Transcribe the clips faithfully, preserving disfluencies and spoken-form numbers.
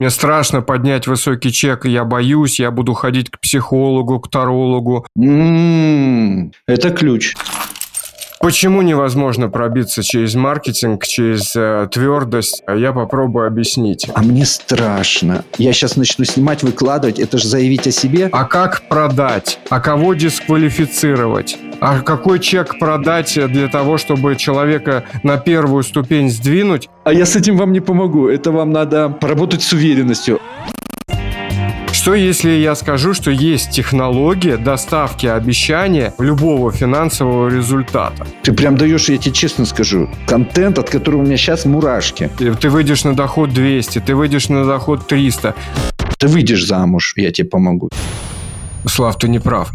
Мне страшно поднять высокий чек, я боюсь, я буду ходить к психологу, к тарологу. М-м-м, это ключ. Почему невозможно пробиться через маркетинг, через э, твердость? Я попробую объяснить. А мне страшно. Я сейчас начну снимать, выкладывать. Это же заявить о себе. А как продать? А кого дисквалифицировать? А какой чек продать для того, чтобы человека на первую ступень сдвинуть? А я с этим вам не помогу. Это вам надо поработать с уверенностью. Что если я скажу, что есть технология доставки обещания любого финансового результата? Ты прям даешь, я тебе честно скажу, контент, от которого у меня сейчас мурашки. Ты выйдешь на доход двести, ты выйдешь на доход триста. Ты выйдешь замуж, я тебе помогу. Слав, ты не прав.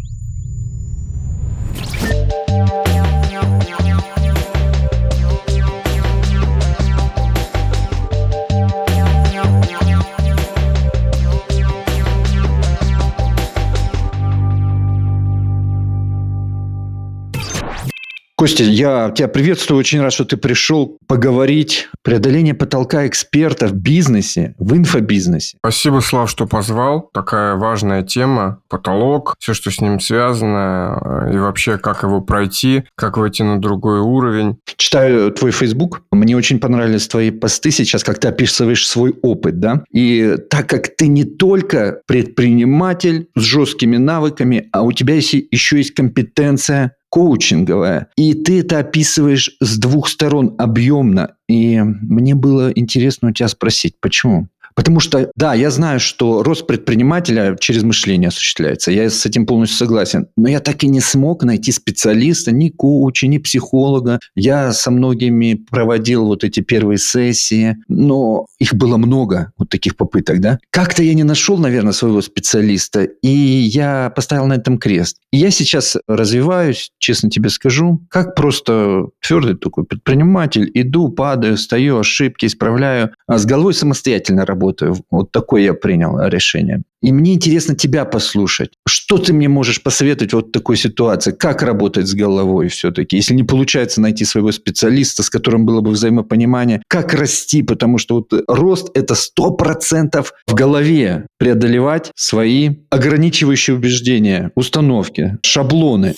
Костя, я тебя приветствую, очень рад, что ты пришел поговорить. Преодоление потолка эксперта в бизнесе, в инфобизнесе. Спасибо, Слав, что позвал. Такая важная тема, потолок, все, что с ним связано, и вообще, как его пройти, как выйти на другой уровень. Читаю твой Facebook, мне очень понравились твои посты сейчас, как ты описываешь свой опыт, да? И так как ты не только предприниматель с жесткими навыками, а у тебя еще есть компетенция коучинговая. И ты это описываешь с двух сторон объемно. И мне было интересно у тебя спросить, почему? Потому что, да, я знаю, что рост предпринимателя через мышление осуществляется. Я с этим полностью согласен. Но я так и не смог найти специалиста, ни коуча, ни психолога. Я со многими проводил вот эти первые сессии, но их было много, вот таких попыток, да. Как-то я не нашел, наверное, своего специалиста, и я поставил на этом крест. И я сейчас развиваюсь, честно тебе скажу, как просто твердый такой предприниматель. Иду, падаю, встаю, ошибки исправляю, а с головой самостоятельно работаю. Вот такое я принял решение. И мне интересно тебя послушать. Что ты мне можешь посоветовать вот в такой ситуации? Как работать с головой все-таки? Если не получается найти своего специалиста, с которым было бы взаимопонимание, как расти? Потому что вот рост – это сто процентов в голове. Преодолевать свои ограничивающие убеждения, установки, шаблоны.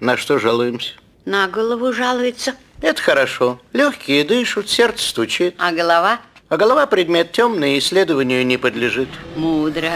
На что жалуемся? На голову жалуется. Это хорошо. Легкие дышат, сердце стучит. А голова? А голова – предмет темный, исследованию не подлежит. Мудро.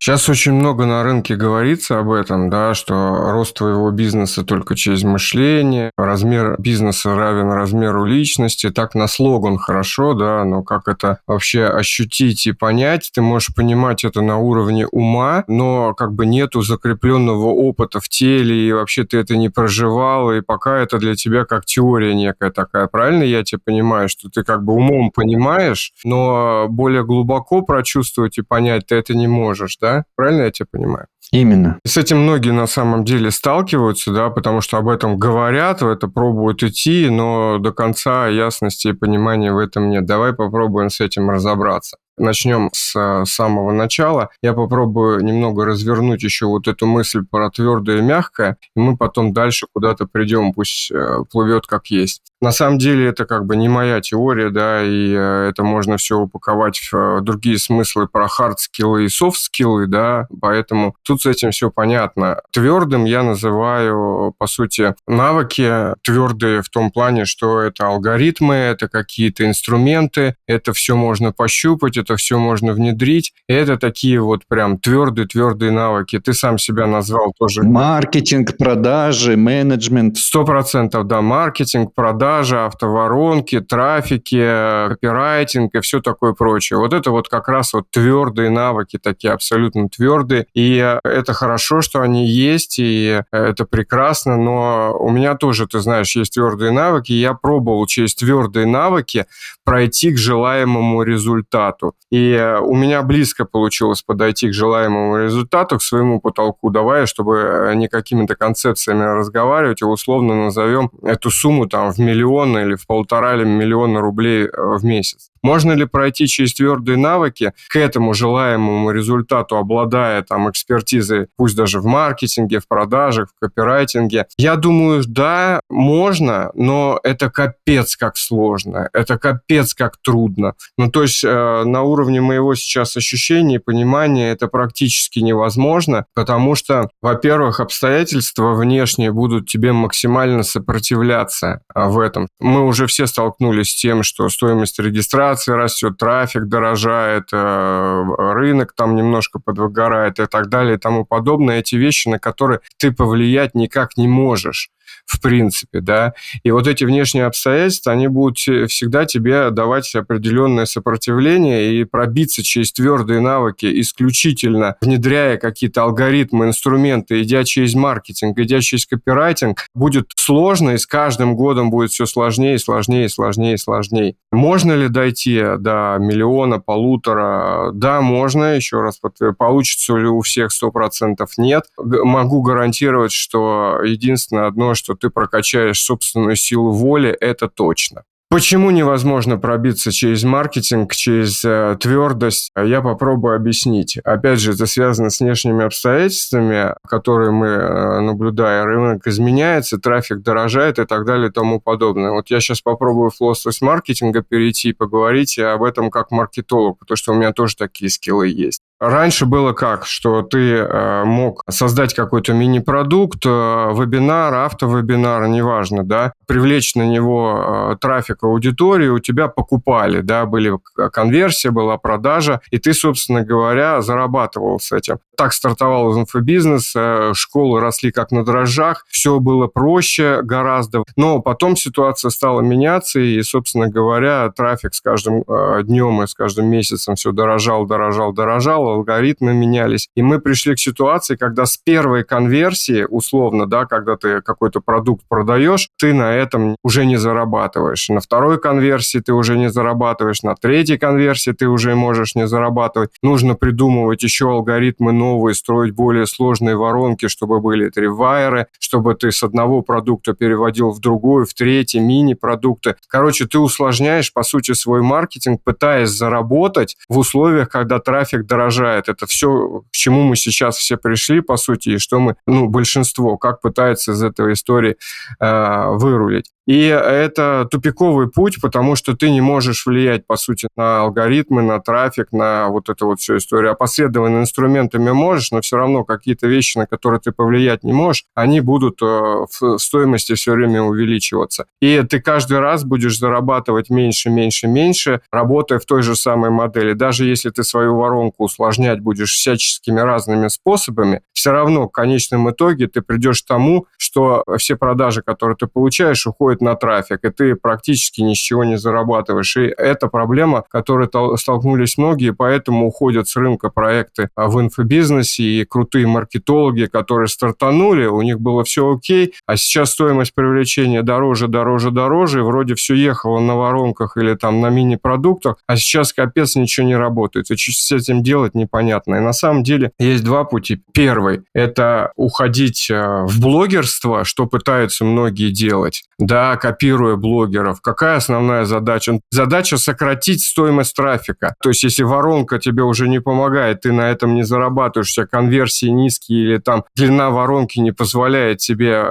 Сейчас очень много на рынке говорится об этом, да, что рост твоего бизнеса только через мышление, размер бизнеса равен размеру личности. Так на слоган хорошо, да, но как это вообще ощутить и понять? Ты можешь понимать это на уровне ума, но как бы нету закрепленного опыта в теле, и вообще ты это не проживал, и пока это для тебя как теория некая такая. Правильно я тебя понимаю, что ты как бы умом понимаешь, но более глубоко прочувствовать и понять ты это не можешь, да? Да? Правильно я тебя понимаю? Именно. С этим многие на самом деле сталкиваются, да, потому что об этом говорят, в это пробуют идти, но до конца ясности и понимания в этом нет. Давай попробуем с этим разобраться. Начнем с самого начала. Я попробую немного развернуть еще вот эту мысль про твердое и мягкое, и мы потом дальше куда-то придем, пусть плывет как есть. На самом деле это как бы не моя теория, да, и это можно все упаковать в другие смыслы про хард-скиллы и софт-скиллы, да, поэтому тут с этим все понятно. Твердым я называю, по сути, навыки твердые в том плане, что это алгоритмы, это какие-то инструменты, это все можно пощупать, это все можно внедрить. Это такие вот прям твердые-твердые навыки. Ты сам себя назвал тоже. Маркетинг, продажи, менеджмент. Сто процентов, да. Маркетинг, продажи, автоворонки, трафики, копирайтинг и все такое прочее. Вот это вот как раз вот твердые навыки, такие абсолютно твердые. И это хорошо, что они есть, и это прекрасно, но у меня тоже, ты знаешь, есть твердые навыки. Я пробовал через твердые навыки пройти к желаемому результату. И у меня близко получилось подойти к желаемому результату, к своему потолку, давая, чтобы не какими-то концепциями разговаривать, и условно назовем эту сумму там в миллион или в полтора или миллиона рублей в месяц. Можно ли пройти через твердые навыки к этому желаемому результату, обладая там экспертизой, пусть даже в маркетинге, в продажах, в копирайтинге? Я думаю, да, можно, но это капец как сложно, это капец как трудно. Ну, то есть э, на уровне моего сейчас ощущения и понимания это практически невозможно, потому что, во-первых, обстоятельства внешние будут тебе максимально сопротивляться в этом. Мы уже все столкнулись с тем, что стоимость регистрации растет, трафик дорожает, рынок там немножко подвыгорает и так далее и тому подобное. Эти вещи, на которые ты повлиять никак не можешь, в принципе, да. И вот эти внешние обстоятельства, они будут всегда тебе давать определенное сопротивление, и пробиться через твердые навыки, исключительно внедряя какие-то алгоритмы, инструменты, идя через маркетинг, идя через копирайтинг, будет сложно, и с каждым годом будет все сложнее, сложнее, сложнее, сложнее. Можно ли дойти до миллиона, полутора? Да, можно, еще раз подтверждаю. Получится ли у всех сто процентов? Нет. Могу гарантировать, что единственное одно, что ты прокачаешь собственную силу воли, это точно. Почему невозможно пробиться через маркетинг, через э, твердость? Я попробую объяснить. Опять же, это связано с внешними обстоятельствами, которые мы э, наблюдаем. Рынок изменяется, трафик дорожает и так далее и тому подобное. Вот я сейчас попробую в плоскость маркетинга перейти и поговорить об этом как маркетолог, потому что у меня тоже такие скиллы есть. Раньше было как, что ты э, мог создать какой-то мини-продукт, э, вебинар, автовебинар, неважно, да, привлечь на него э, трафик, аудиторию, у тебя покупали, да, были конверсия, была продажа, и ты, собственно говоря, зарабатывал с этим. Так стартовал инфобизнес, э, школы росли как на дрожжах, все было проще гораздо, но потом ситуация стала меняться, и, собственно говоря, трафик с каждым э, днем и с каждым месяцем все дорожал, дорожал, дорожал, алгоритмы менялись. И мы пришли к ситуации, когда с первой конверсии, условно, да, когда ты какой-то продукт продаешь, ты на этом уже не зарабатываешь. На второй конверсии ты уже не зарабатываешь, на третьей конверсии ты уже можешь не зарабатывать. Нужно придумывать еще алгоритмы новые, строить более сложные воронки, чтобы были тривайеры, чтобы ты с одного продукта переводил в другой, в третий, мини-продукты. Короче, ты усложняешь, по сути, свой маркетинг, пытаясь заработать в условиях, когда трафик дорожает. Это все, к чему мы сейчас все пришли, по сути, и что мы, ну, большинство, как пытается из этой истории э, вырулить. И это тупиковый путь, потому что ты не можешь влиять, по сути, на алгоритмы, на трафик, на вот эту вот всю историю. Опосредованно инструментами можешь, но все равно какие-то вещи, на которые ты повлиять не можешь, они будут в стоимости все время увеличиваться. И ты каждый раз будешь зарабатывать меньше, меньше, меньше, работая в той же самой модели. Даже если ты свою воронку усложнять будешь всяческими разными способами, все равно в конечном итоге ты придешь к тому, что все продажи, которые ты получаешь, уходят на трафик, и ты практически ни с чего не зарабатываешь. И это проблема, с которой столкнулись многие, поэтому уходят с рынка проекты в инфобизнесе, и крутые маркетологи, которые стартанули, у них было все окей, а сейчас стоимость привлечения дороже, дороже, дороже, и вроде все ехало на воронках или там на мини-продуктах, а сейчас капец ничего не работает, и с этим делать непонятно. И на самом деле есть два пути. Первый — это уходить в блогерство, что пытаются многие делать, да, копируя блогеров. Какая основная задача? Задача сократить стоимость трафика. То есть, если воронка тебе уже не помогает, ты на этом не зарабатываешь, у тебя конверсии низкие или там длина воронки не позволяет тебе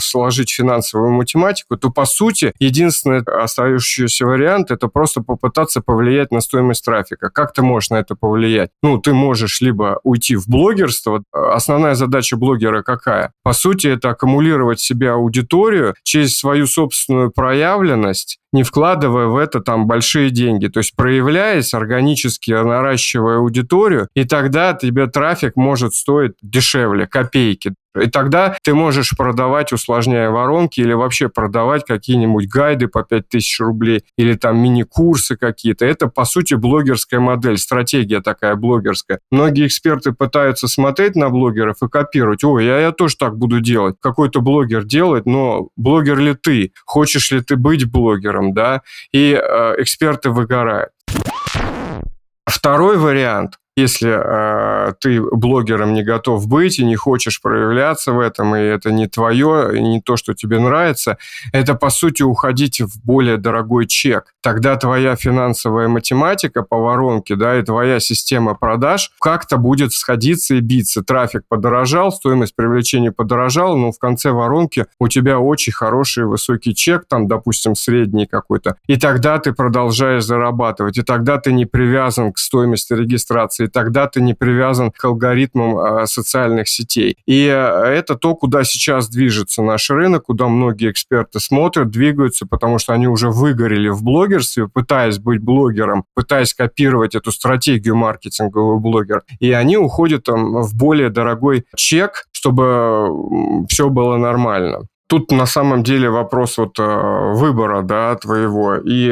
сложить финансовую математику, то, по сути, единственный остающийся вариант — это просто попытаться повлиять на стоимость трафика. Как ты можешь на это повлиять? Ну, ты можешь либо уйти в блогерство. Основная задача блогера какая? По сути, это аккумулировать в себе аудиторию через свою собственную проявленность, не вкладывая в это там большие деньги. То есть проявляясь органически, наращивая аудиторию, и тогда тебе трафик может стоить дешевле, копейки. И тогда ты можешь продавать, усложняя воронки, или вообще продавать какие-нибудь гайды по пять тысяч рублей, или там мини-курсы какие-то. Это, по сути, блогерская модель, стратегия такая блогерская. Многие эксперты пытаются смотреть на блогеров и копировать. Ой, я, я тоже так буду делать. Какой-то блогер делает, но блогер ли ты? Хочешь ли ты быть блогером, да? И э, эксперты выгорают. Второй вариант — Если э, ты блогером не готов быть и не хочешь проявляться в этом, и это не твое, и не то, что тебе нравится, это, по сути, уходить в более дорогой чек. Тогда твоя финансовая математика по воронке, да, и твоя система продаж как-то будет сходиться и биться. Трафик подорожал, стоимость привлечения подорожала, но в конце воронки у тебя очень хороший высокий чек, там, допустим, средний какой-то, и тогда ты продолжаешь зарабатывать, и тогда ты не привязан к стоимости регистрации, и тогда ты не привязан к алгоритмам э, социальных сетей. И э, это то, куда сейчас движется наш рынок, куда многие эксперты смотрят, двигаются, потому что они уже выгорели в блогерстве, пытаясь быть блогером, пытаясь копировать эту стратегию маркетингового блогера. И они уходят там, в более дорогой чек, чтобы все было нормально. Тут на самом деле вопрос вот, э, выбора, да, твоего. И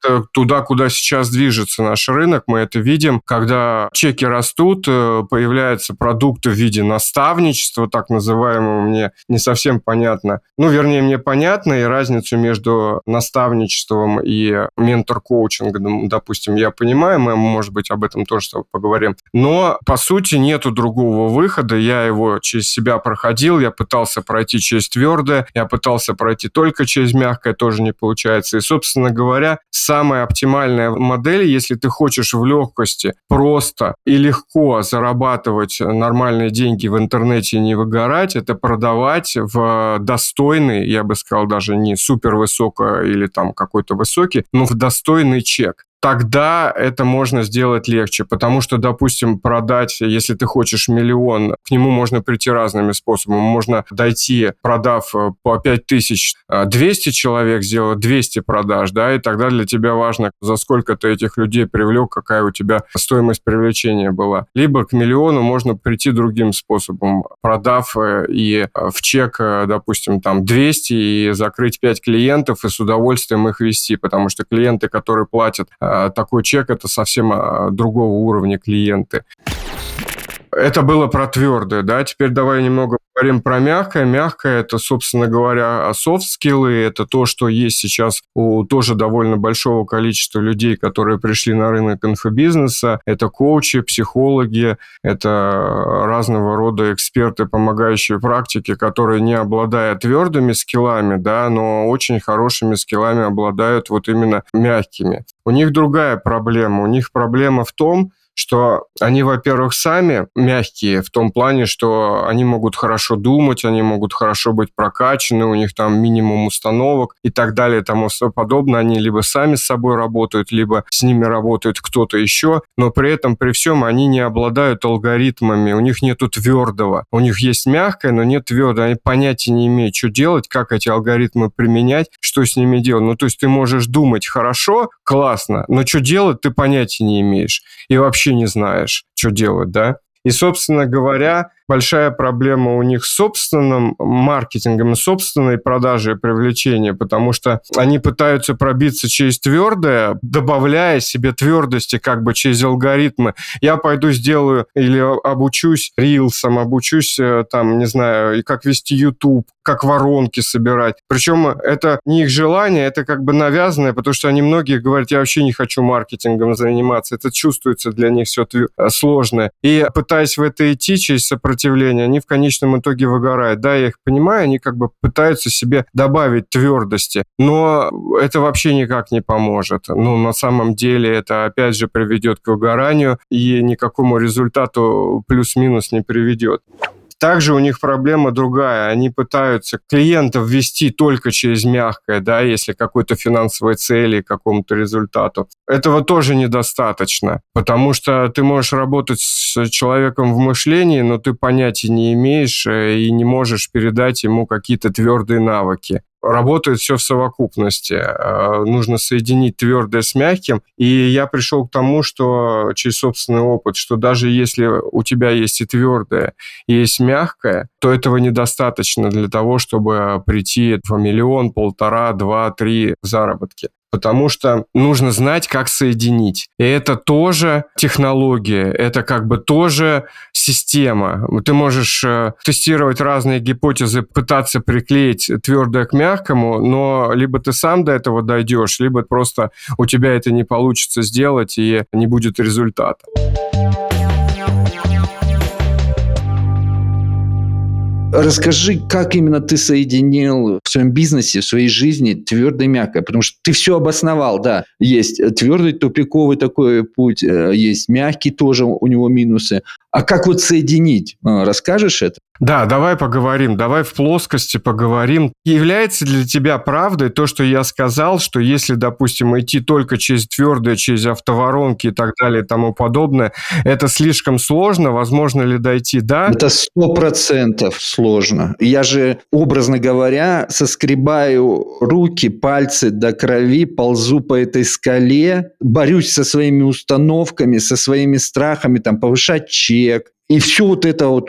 это туда, куда сейчас движется наш рынок, мы это видим, когда чеки растут, появляются продукты в виде наставничества, так называемого, мне не совсем понятно. Ну, вернее, мне понятно, и разницу между наставничеством и ментор-коучингом, допустим, я понимаю, мы, может быть, об этом тоже поговорим. Но, по сути, нету другого выхода, я его через себя проходил, я пытался пройти через твердое, я пытался пройти только через мягкое, тоже не получается. И, собственно говоря, самая оптимальная модель, если ты хочешь в легкости, просто и легко зарабатывать нормальные деньги в интернете и не выгорать, это продавать в достойный, я бы сказал, даже не супервысоко или там какой-то высокий, но в достойный чек. Тогда это можно сделать легче, потому что, допустим, продать, если ты хочешь миллион, к нему можно прийти разными способами. Можно дойти, продав по пять тысяч двести человек, сделать двести продаж, да, и тогда для тебя важно, за сколько ты этих людей привлек, какая у тебя стоимость привлечения была. Либо к миллиону можно прийти другим способом, продав и в чек, допустим, там двести и закрыть пять клиентов и с удовольствием их вести, потому что клиенты, которые платят такой чек – это совсем другого уровня клиенты. Это было про твердое, да, теперь давай немного поговорим про мягкое. Мягкое – это, собственно говоря, софт-скиллы, это то, что есть сейчас у тоже довольно большого количества людей, которые пришли на рынок инфобизнеса. Это коучи, психологи, это разного рода эксперты, помогающие практике, которые не обладают твердыми скиллами, да, но очень хорошими скиллами обладают вот именно мягкими. У них другая проблема, у них проблема в том, что они, во-первых, сами мягкие в том плане, что они могут хорошо думать, они могут хорошо быть прокачаны, у них там минимум установок и так далее, тому подобное. Они либо сами с собой работают, либо с ними работает кто-то еще, но при этом, при всем, они не обладают алгоритмами, у них нету твердого. У них есть мягкое, но нет твердого. Они понятия не имеют, что делать, как эти алгоритмы применять, что с ними делать. Ну, то есть ты можешь думать хорошо, классно, но что делать, ты понятия не имеешь. И вообще не знаешь, что делать, да? И, собственно говоря, большая проблема у них с собственным маркетингом и собственной продажей и привлечением, потому что они пытаются пробиться через твердое, добавляя себе твердости как бы через алгоритмы. Я пойду сделаю или обучусь рилсам, обучусь там, не знаю, и как вести YouTube, как воронки собирать. Причем это не их желание, это как бы навязанное, потому что они многие говорят, я вообще не хочу маркетингом заниматься. Это чувствуется для них все твер... сложное. И пытаясь в это идти через сопротивление, они в конечном итоге выгорают. Да, я их понимаю, они как бы пытаются себе добавить твердости, но это вообще никак не поможет. Ну, на самом деле это, опять же, приведет к выгоранию и никакому результату плюс-минус не приведет. Также у них проблема другая. Они пытаются клиентов вести только через мягкое, да, если какой-то финансовой цели, какому-то результату. Этого тоже недостаточно, потому что ты можешь работать с человеком в мышлении, но ты понятия не имеешь и не можешь передать ему какие-то твердые навыки. Работает все в совокупности. Нужно соединить твердое с мягким. И я пришел к тому, что через собственный опыт, что даже если у тебя есть и твердое, и есть мягкое, то этого недостаточно для того, чтобы прийти в миллион, полтора, два, три заработки. Потому что нужно знать, как соединить. И это тоже технология, это как бы тоже система. Ты можешь тестировать разные гипотезы, пытаться приклеить твердое к мягкому, но либо ты сам до этого дойдешь, либо просто у тебя это не получится сделать и не будет результата. Расскажи, как именно ты соединил в своем бизнесе, в своей жизни твердое и мягкое, потому что ты все обосновал, да, есть твердый тупиковый такой путь, есть мягкий, тоже у него минусы. А как вот соединить? Расскажешь это? Да, давай поговорим, давай в плоскости поговорим. Является для тебя правдой то, что я сказал, что если, допустим, идти только через твердое, через автоворонки и так далее и тому подобное, это слишком сложно, возможно ли дойти, да? Это сто процентов сложно. Я же, образно говоря, соскребаю руки, пальцы до крови, ползу по этой скале, борюсь со своими установками, со своими страхами, там, повышать чек. И все вот это, вот,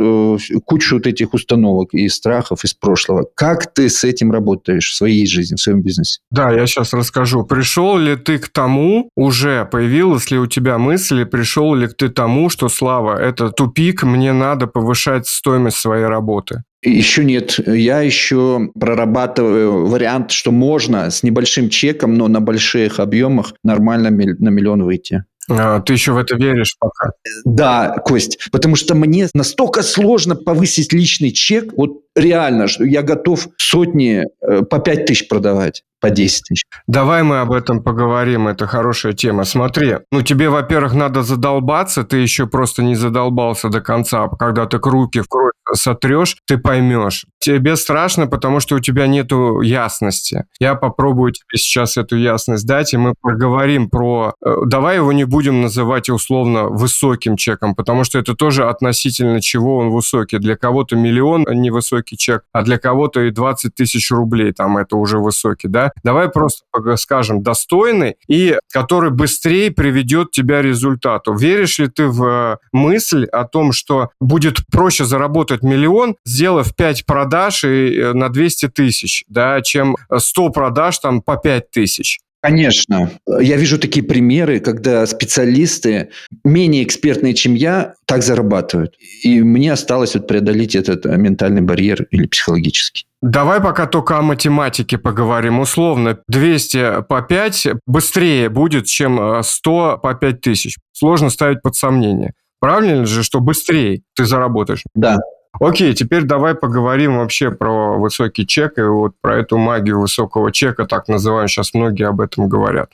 куча вот этих установок и страхов из прошлого. Как ты с этим работаешь в своей жизни, в своем бизнесе? Да, я сейчас расскажу. Пришел ли ты к тому, уже появилась ли у тебя мысль, пришел ли ты к тому, что, Слава, это тупик, мне надо повышать стоимость своей работы? Еще нет. Я еще прорабатываю вариант, что можно с небольшим чеком, но на больших объемах нормально на миллион выйти. А, ты еще в это веришь пока? Да, Кость, потому что мне настолько сложно повысить личный чек, вот реально, что я готов сотни по пять тысяч продавать, по десять тысяч. Давай мы об этом поговорим, это хорошая тема. Смотри, ну тебе, во-первых, надо задолбаться, ты еще просто не задолбался до конца, когда ты к руки в кровь сотрешь, ты поймешь. Тебе страшно, потому что у тебя нету ясности. Я попробую тебе сейчас эту ясность дать, и мы поговорим про... Давай его не будем называть условно высоким чеком, потому что это тоже относительно чего он высокий. Для кого-то миллион невысокий чек, а для кого-то и двадцать тысяч рублей, там это уже высокий, да? Давай просто скажем достойный, и который быстрее приведет тебя к результату. Веришь ли ты в мысль о том, что будет проще заработать миллион, сделав пять продаж и на двести тысяч, да, чем сто продаж там по пять тысяч. Конечно. Я вижу такие примеры, когда специалисты, менее экспертные, чем я, так зарабатывают. И мне осталось вот преодолеть этот ментальный барьер или психологический. Давай пока только о математике поговорим. Условно, двести по пять быстрее будет, чем сто по пять тысяч. Сложно ставить под сомнение. Правильно же, что быстрее ты заработаешь? Да. Окей, теперь давай поговорим вообще про высокий чек и вот про эту магию высокого чека, так называемую, сейчас многие об этом говорят.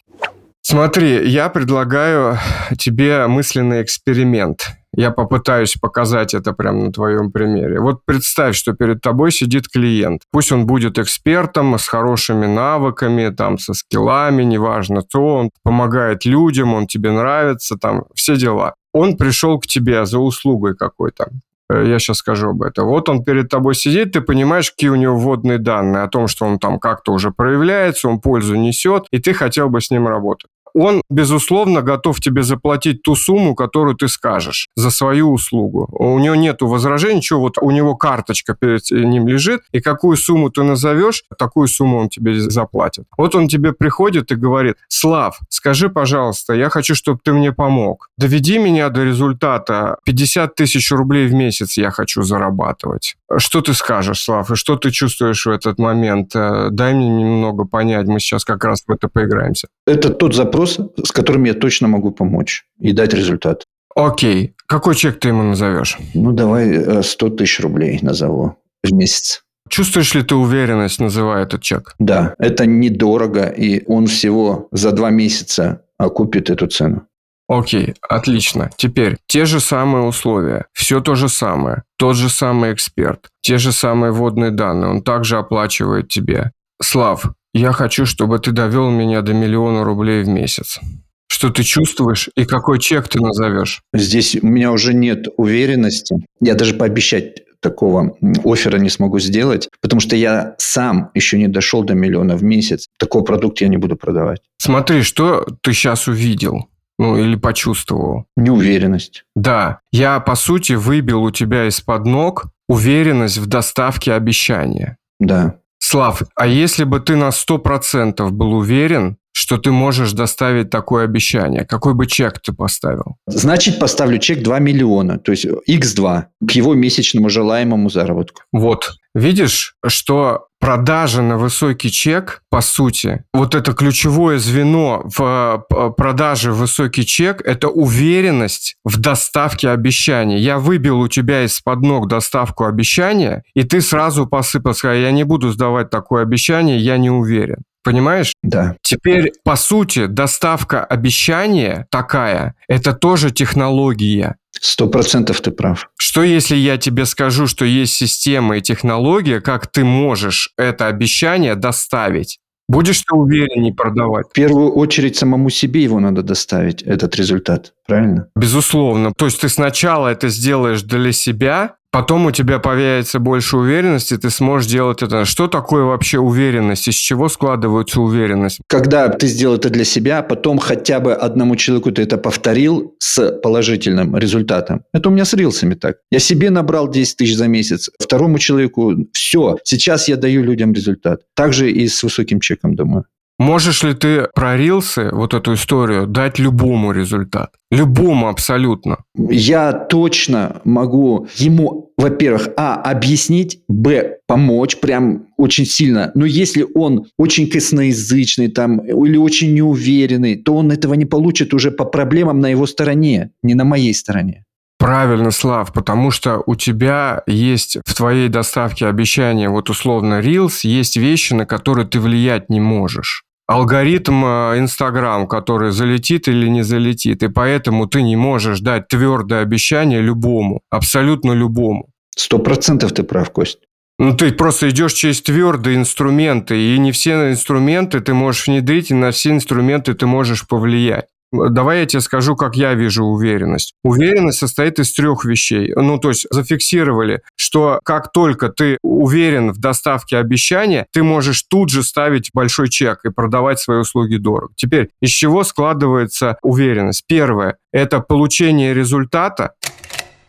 Смотри, я предлагаю тебе мысленный эксперимент. Я попытаюсь показать это прямо на твоем примере. Вот представь, что перед тобой сидит клиент. Пусть он будет экспертом, с хорошими навыками, там, со скиллами, неважно, то он помогает людям, он тебе нравится, там, все дела. Он пришел к тебе за услугой какой-то. Я сейчас скажу об этом. Вот он перед тобой сидит, ты понимаешь, какие у него вводные данные о том, что он там как-то уже проявляется, он пользу несет, и ты хотел бы с ним работать. Он, безусловно, готов тебе заплатить ту сумму, которую ты скажешь за свою услугу. У него нет возражений, ничего, вот у него карточка перед ним лежит, и какую сумму ты назовешь, такую сумму он тебе заплатит. Вот он тебе приходит и говорит: Слав, скажи, пожалуйста, я хочу, чтобы ты мне помог. Доведи меня до результата, пятьдесят тысяч рублей в месяц я хочу зарабатывать. Что ты скажешь, Слав, и что ты чувствуешь в этот момент? Дай мне немного понять, мы сейчас как раз в это поиграемся. Это тот запрос, с которым я точно могу помочь и дать результат. Окей. Какой чек ты ему назовешь? Ну, давай сто тысяч рублей назову в месяц. Чувствуешь ли ты уверенность, называя этот чек? Да. Это недорого, и он всего за два месяца окупит эту цену. Окей, отлично. Теперь те же самые условия, все то же самое, тот же самый эксперт, те же самые вводные данные, он также оплачивает тебе. Слав, я хочу, чтобы ты довел меня до миллиона рублей в месяц. Что ты чувствуешь и какой чек ты назовешь? Здесь у меня уже нет уверенности. Я даже пообещать такого оффера не смогу сделать, потому что я сам еще не дошел до миллиона в месяц. Такой продукт я не буду продавать. Смотри, что ты сейчас увидел. Ну, или почувствовал. Неуверенность. Да. Я, по сути, выбил у тебя из-под ног уверенность в доставке обещания. Да. Слав, а если бы ты на сто процентов был уверен, что ты можешь доставить такое обещание? Какой бы чек ты поставил? Значит, поставлю чек два миллиона, то есть икс два к его месячному желаемому заработку. Вот. Видишь, что продажа на высокий чек, по сути, вот это ключевое звено в продаже высокий чек – это уверенность в доставке обещания. Я выбил у тебя из-под ног доставку обещания, и ты сразу посыпался, я не буду сдавать такое обещание, я не уверен. Понимаешь? Да. Теперь, по сути, доставка обещания такая – это тоже технология. Сто процентов ты прав. Что если я тебе скажу, что есть система и технология, как ты можешь это обещание доставить? Будешь ты увереннее продавать? В первую очередь самому себе его надо доставить, этот результат, правильно? Безусловно. То есть ты сначала это сделаешь для себя, потом у тебя появится больше уверенности, ты сможешь делать это. Что такое вообще уверенность? Из чего складывается уверенность? Когда ты сделал это для себя, потом хотя бы одному человеку ты это повторил с положительным результатом. Это у меня с рилсами так. Я себе набрал десять тысяч за месяц, второму человеку все. Сейчас я даю людям результат. Также и с высоким чеком, думаю. Можешь ли ты про рилсы, вот эту историю, дать любому результат? Любому абсолютно. Я точно могу ему, во-первых, а, объяснить, б, помочь прям очень сильно. Но если он очень косноязычный там, или очень неуверенный, то он этого не получит уже по проблемам на его стороне, не на моей стороне. Правильно, Слав, потому что у тебя есть в твоей доставке обещания, вот условно Reels, есть вещи, на которые ты влиять не можешь. Алгоритм Instagram, который залетит или не залетит, и поэтому ты не можешь дать твердое обещание любому, абсолютно любому. Сто процентов ты прав, Кость. Ну, ты просто идешь через твердые инструменты, и не все инструменты ты можешь внедрить, и на все инструменты ты можешь повлиять. Давай я тебе скажу, как я вижу уверенность. Уверенность состоит из трех вещей. Ну, то есть зафиксировали, что как только ты уверен в доставке обещания, ты можешь тут же ставить большой чек и продавать свои услуги дорого. Теперь, из чего складывается уверенность? Первое – это получение результата,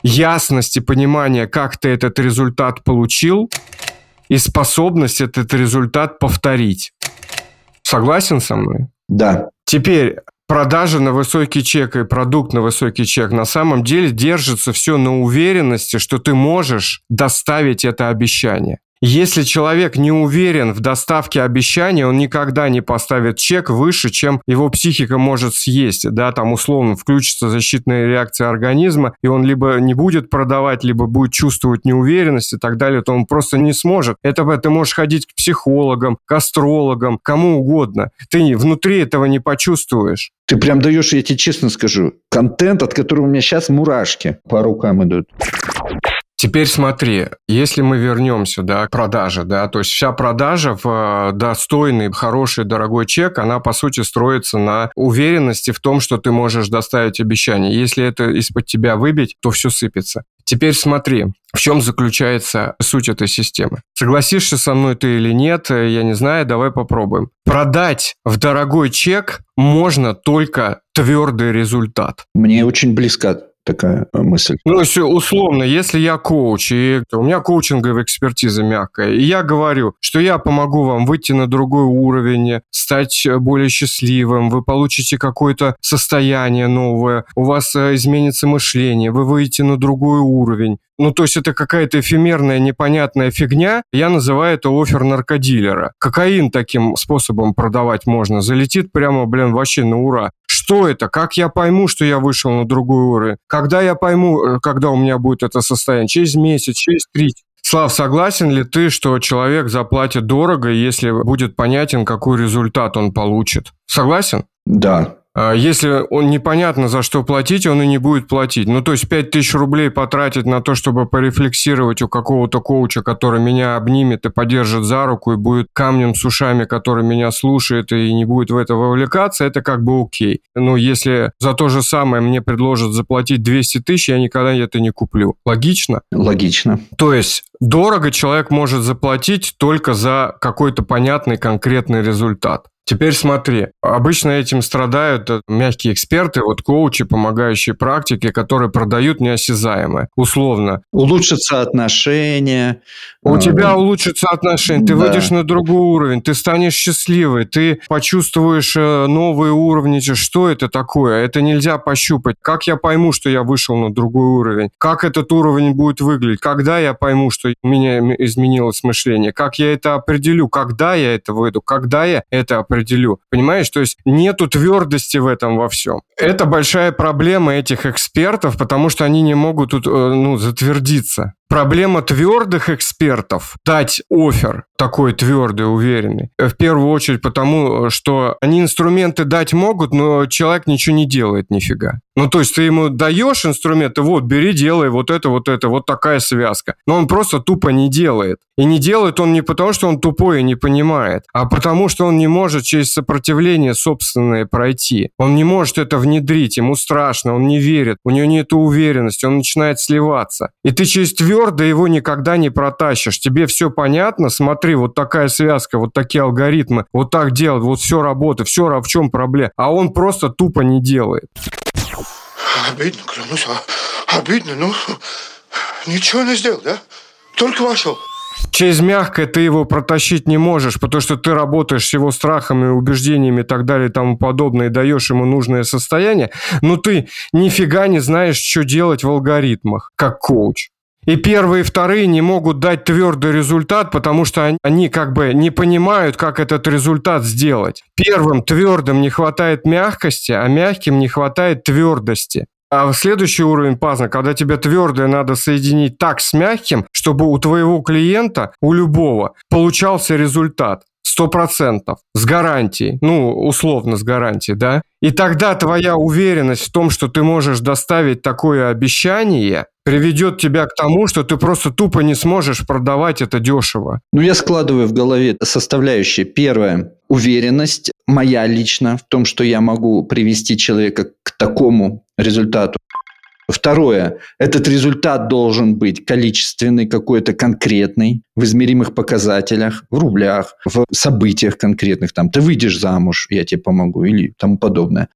ясность и понимание, как ты этот результат получил, и способность этот результат повторить. Согласен со мной? Да. Теперь... Продажа на высокий чек и продукт на высокий чек на самом деле держится все на уверенности, что ты можешь доставить это обещание. Если человек не уверен в доставке обещания, он никогда не поставит чек выше, чем его психика может съесть. Да, там условно включится защитная реакция организма, и он либо не будет продавать, либо будет чувствовать неуверенность и так далее, то он просто не сможет. Это ты можешь ходить к психологам, к астрологам, кому угодно. Ты внутри этого не почувствуешь. Ты прям даешь, я тебе честно скажу, контент, от которого у меня сейчас мурашки по рукам идут. Теперь смотри, если мы вернемся, да, к продаже, да, то есть вся продажа в достойный, хороший, дорогой чек, она, по сути, строится на уверенности в том, что ты можешь доставить обещание. Если это из-под тебя выбить, то все сыпется. Теперь смотри, в чем заключается суть этой системы. Согласишься со мной ты или нет, я не знаю, давай попробуем. Продать в дорогой чек можно только твердый результат. Мне очень близко такая мысль. Ну, условно, если я коуч, и у меня коучинговая экспертиза мягкая, и я говорю, что я помогу вам выйти на другой уровень, стать более счастливым, вы получите какое-то состояние новое, у вас изменится мышление, вы выйдете на другой уровень. Ну, то есть это какая-то эфемерная, непонятная фигня. Я называю это оффер наркодилера. Кокаин таким способом продавать можно. Залетит прямо, блин, вообще на ура. Что это? Как я пойму, что я вышел на другой уровень? Когда я пойму, когда у меня будет это состояние? Через месяц, через три. Слав, согласен ли ты, что человек заплатит дорого, если будет понятен, какой результат он получит? Согласен? Да. Если он непонятно, за что платить, он и не будет платить. Ну, то есть пять тысяч рублей потратить на то, чтобы порефлексировать у какого-то коуча, который меня обнимет и подержит за руку, и будет камнем с ушами, который меня слушает и не будет в это вовлекаться, это как бы окей. Но если за то же самое мне предложат заплатить двести тысяч, я никогда это не куплю. Логично? Логично. То есть Дорого человек может заплатить только за какой-то понятный конкретный результат. Теперь смотри, обычно этим страдают мягкие эксперты, вот коучи, помогающие практике, которые продают неосязаемое, условно. Улучшатся отношения. У а... тебя улучшатся отношения, ты да. выйдешь на другой уровень, ты станешь счастливой, ты почувствуешь новые уровни. Что это такое? Это нельзя пощупать. Как я пойму, что я вышел на другой уровень? Как этот уровень будет выглядеть? Когда я пойму, что у меня изменилось мышление? Как я это определю? Когда я это выйду? Когда я это определю? Определю. Понимаешь? То есть нету твердости в этом во всем. Это большая проблема этих экспертов, потому что они не могут тут, ну, затвердиться. Проблема твердых экспертов дать оффер такой твердый, уверенный. В первую очередь потому, что они инструменты дать могут, но человек ничего не делает нифига. Ну, то есть ты ему даешь инструменты, вот, бери, делай вот это, вот это, вот такая связка. Но он просто тупо не делает. И не делает он не потому, что он тупой и не понимает, а потому, что он не может через сопротивление собственное пройти. Он не может это внедрить, ему страшно, он не верит, у него нет уверенности, он начинает сливаться. И ты через твердо его никогда не протащишь. Тебе все понятно, смотри, вот такая связка, вот такие алгоритмы, вот так делать, вот все работает, все, в чем проблема. А он просто тупо не делает. Обидно, клянусь, а, обидно, ну, ничего не сделал, да? Только вошел. Через мягкое ты его протащить не можешь, потому что ты работаешь с его страхами, убеждениями и так далее и тому подобное, и даешь ему нужное состояние, но ты нифига не знаешь, что делать в алгоритмах, как коуч. И первые, и вторые не могут дать твердый результат, потому что они, они как бы не понимают, как этот результат сделать. Первым, твердым не хватает мягкости, а мягким не хватает твердости. А следующий уровень пазла, когда тебе твердое надо соединить так с мягким, чтобы у твоего клиента, у любого, получался результат. сто процентов с гарантией, ну, условно с гарантией, да? И тогда твоя уверенность в том, что ты можешь доставить такое обещание, приведет тебя к тому, что ты просто тупо не сможешь продавать это дешево. Ну, я складываю в голове составляющие. Первое. Уверенность моя лично в том, что я могу привести человека к такому результату. Второе. Этот результат должен быть количественный, какой-то конкретный, в измеримых показателях, в рублях, в событиях конкретных. Там, ты выйдешь замуж, я тебе помогу, или тому подобное.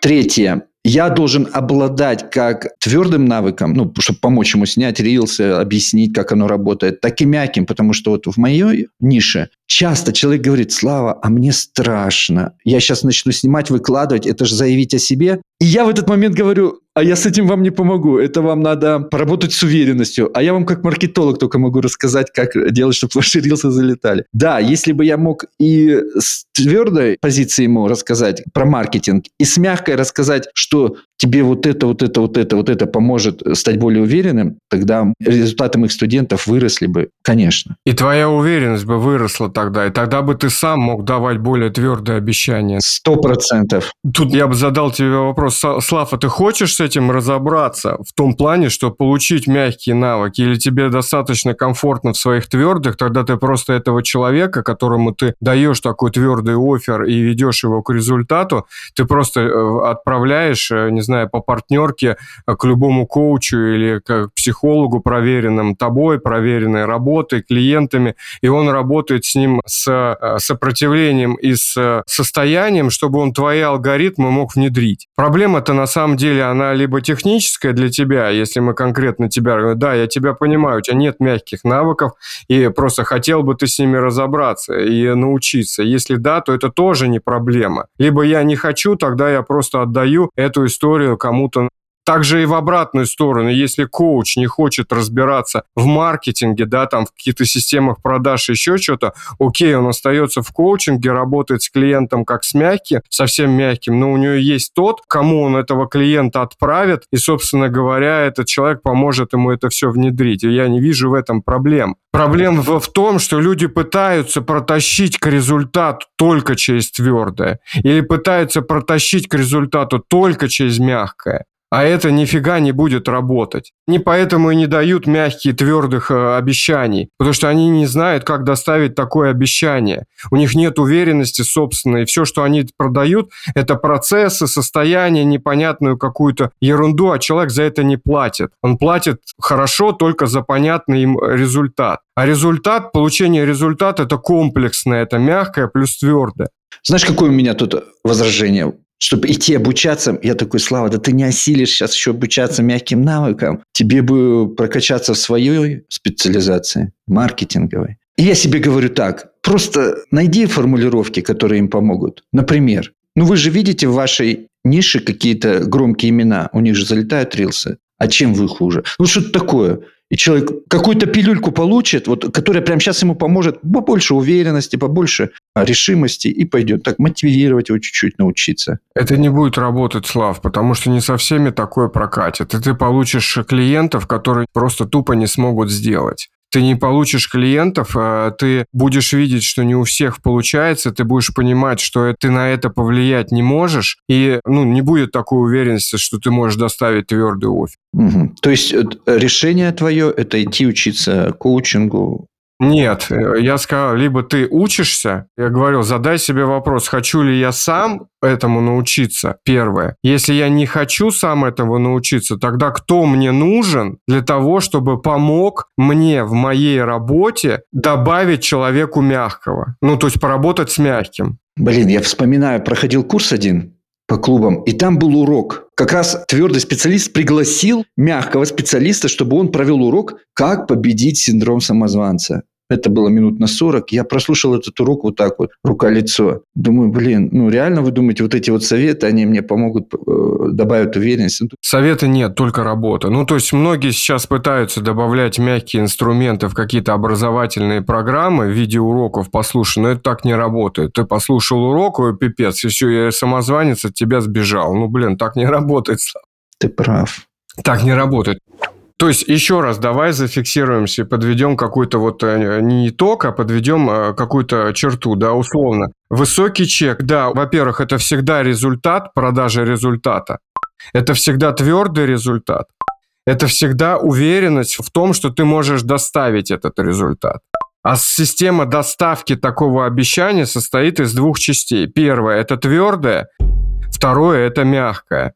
Третье. Я должен обладать как твердым навыком, ну, чтобы помочь ему снять рилсы, объяснить, как оно работает, так и мягким, потому что вот в моей нише часто человек говорит: Слава, а мне страшно, я сейчас начну снимать, выкладывать, это же заявить о себе. И я в этот момент говорю: а я с этим вам не помогу, это вам надо поработать с уверенностью, а я вам как маркетолог только могу рассказать, как делать, чтобы ваши рилсы залетали. Да, если бы я мог и с твердой позиции ему рассказать про маркетинг, и с мягкой рассказать, что что тебе вот это, вот это, вот это, вот это поможет стать более уверенным, тогда результаты моих студентов выросли бы, конечно. И твоя уверенность бы выросла тогда, и тогда бы ты сам мог давать более твердые обещания. Сто процентов. Тут я бы задал тебе вопрос: Слав, а ты хочешь с этим разобраться в том плане, что получить мягкие навыки, или тебе достаточно комфортно в своих твердых, тогда ты просто этого человека, которому ты даешь такой твердый оффер и ведешь его к результату, ты просто отправляешь, не знаю, по партнерке к любому коучу или к психологу, проверенным тобой, проверенной работой, клиентами, и он работает с ним с сопротивлением и с состоянием, чтобы он твои алгоритмы мог внедрить. Проблема-то на самом деле, она либо техническая для тебя, если мы конкретно тебя говорим: да, я тебя понимаю, у тебя нет мягких навыков, и просто хотел бы ты с ними разобраться и научиться. Если да, то это тоже не проблема. Либо я не хочу, тогда я просто отдаю это эту историю кому-то. Также и в обратную сторону, если коуч не хочет разбираться в маркетинге, да, там, в каких-то системах продаж, еще что-то, окей, он остается в коучинге, работает с клиентом как с мягким, совсем мягким, но у него есть тот, кому он этого клиента отправит, и, собственно говоря, этот человек поможет ему это все внедрить, и я не вижу в этом проблем. Проблема в том, что люди пытаются протащить к результату только через твердое, или пытаются протащить к результату только через мягкое. а это нифига не будет работать. Не поэтому и не дают мягких, твердых э, обещаний, потому что они не знают, как доставить такое обещание. У них нет уверенности собственной. Все, что они продают, это процессы, состояние, непонятную какую-то ерунду, а человек за это не платит. Он платит хорошо только за понятный им результат. А результат, получение результата – это комплексное, это мягкое плюс твердое. Знаешь, какое у меня тут возражение? Чтобы идти обучаться, я такой: Слава, да ты не осилишь сейчас еще обучаться мягким навыкам. Тебе бы прокачаться в своей специализации, маркетинговой. И я себе говорю так: просто найди формулировки, которые им помогут. Например, ну вы же видите в вашей нише какие-то громкие имена, у них же залетают рилсы. А чем вы хуже? Ну что-то такое. И человек какую-то пилюльку получит, вот, которая прямо сейчас ему поможет побольше уверенности, побольше решимости, и пойдет. Так, мотивировать его чуть-чуть, научиться. Это не будет работать, Слав, потому что не со всеми такое прокатит. И ты получишь клиентов, которые просто тупо не смогут сделать. Ты не получишь клиентов, ты будешь видеть, что не у всех получается, ты будешь понимать, что ты на это повлиять не можешь, и ну, не будет такой уверенности, что ты можешь доставить твердый офис. Угу. То есть решение твое – это идти учиться коучингу? Нет, я сказал, либо ты учишься, я говорил, задай себе вопрос, хочу ли я сам этому научиться, первое. Если я не хочу сам этого научиться, тогда кто мне нужен для того, чтобы помог мне в моей работе добавить человеку мягкого? Ну, то есть поработать с мягким. Блин, я вспоминаю, проходил курс один по клубам, и там был урок. Как раз твердый специалист пригласил мягкого специалиста, чтобы он провел урок «Как победить синдром самозванца». Это было минут на сорок. Я прослушал этот урок вот так вот, рука-лицо. Думаю, блин, ну реально вы думаете, вот эти вот советы, они мне помогут, добавят уверенность? Совета нет, только работа. Ну, то есть, многие сейчас пытаются добавлять мягкие инструменты в какие-то образовательные программы в виде уроков. Послушай, но это так не работает. Ты послушал урок, ой, пипец, и все, я самозванец от тебя сбежал. Ну, блин, так не работает. Ты прав. Так не работает. То есть, еще раз, давай зафиксируемся и подведем какой-то вот не итог, а подведем какую-то черту, да, условно. Высокий чек, да, во-первых, это всегда результат, продажа результата. Это всегда твердый результат. Это всегда уверенность в том, что ты можешь доставить этот результат. А система доставки такого обещания состоит из двух частей. Первое – это твердое, второе – это мягкое.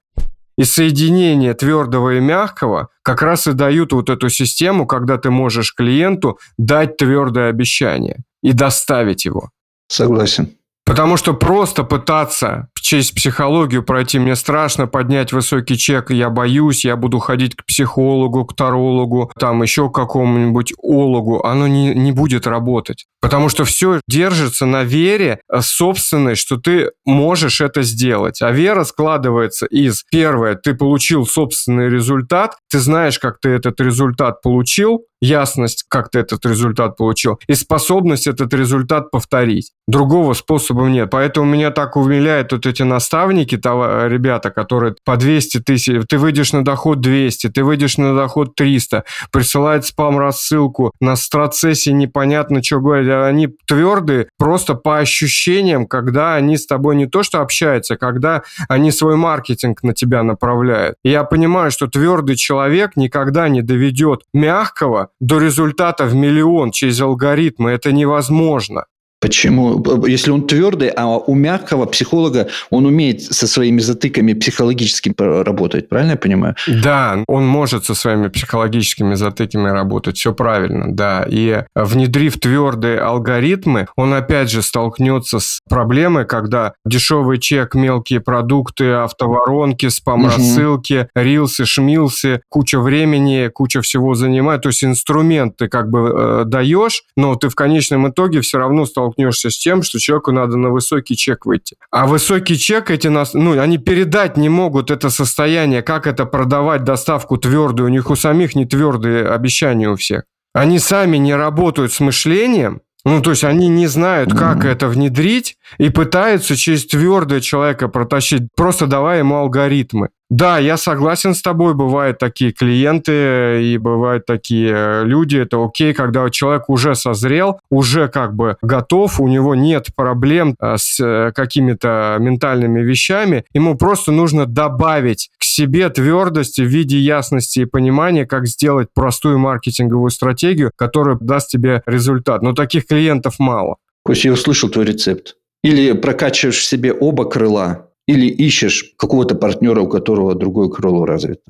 И соединение твердого и мягкого как раз и дают вот эту систему, когда ты можешь клиенту дать твердое обещание и доставить его. Согласен. Потому что просто пытаться через психологию пройти, мне страшно поднять высокий чек, я боюсь, я буду ходить к психологу, к тарологу, там еще к какому-нибудь ологу, оно не, не будет работать. Потому что все держится на вере собственной, что ты можешь это сделать. А вера складывается из, первое, ты получил собственный результат, ты знаешь, как ты этот результат получил, ясность, как ты этот результат получил, и способность этот результат повторить. Другого способа нет. Поэтому меня так умиляют вот эти наставники, товар, ребята, которые по двести тысяч, ты выйдешь на доход двести, ты выйдешь на доход триста, присылают спам-рассылку, на страцессе непонятно, что говорят. Они твердые просто по ощущениям, когда они с тобой не то что общаются, когда они свой маркетинг на тебя направляют. И я понимаю, что твердый человек никогда не доведет мягкого до результата в миллион через алгоритмы. Это невозможно. Почему? Если он твердый, а у мягкого психолога он умеет со своими затыками психологически работать, правильно я понимаю? Да, он может со своими психологическими затыками работать, все правильно, да. И внедрив твердые алгоритмы, он опять же столкнется с проблемой, когда дешевый чек, мелкие продукты, автоворонки, спам-рассылки, угу. рилсы, шмилсы, куча времени, куча всего занимает. То есть инструмент ты как бы э, даешь, но ты в конечном итоге все равно столкнешься столкнешься с тем, что человеку надо на высокий чек выйти. А высокий чек, эти нас, ну, они передать не могут это состояние, как это продавать доставку твердую. У них у самих не твердые обещания у всех. Они сами не работают с мышлением, ну, то есть они не знают, как mm-hmm. это внедрить, и пытаются через твердое человека протащить, просто давая ему алгоритмы. Да, я согласен с тобой, бывают такие клиенты и бывают такие люди, это окей, когда человек уже созрел, уже как бы готов, у него нет проблем с какими-то ментальными вещами, ему просто нужно добавить к себе твердости в виде ясности и понимания, как сделать простую маркетинговую стратегию, которая даст тебе результат, но таких клиентов мало. Костя, я услышал твой рецепт. Или прокачиваешь в себе оба крыла, или ищешь какого-то партнера, у которого другое крыло развито.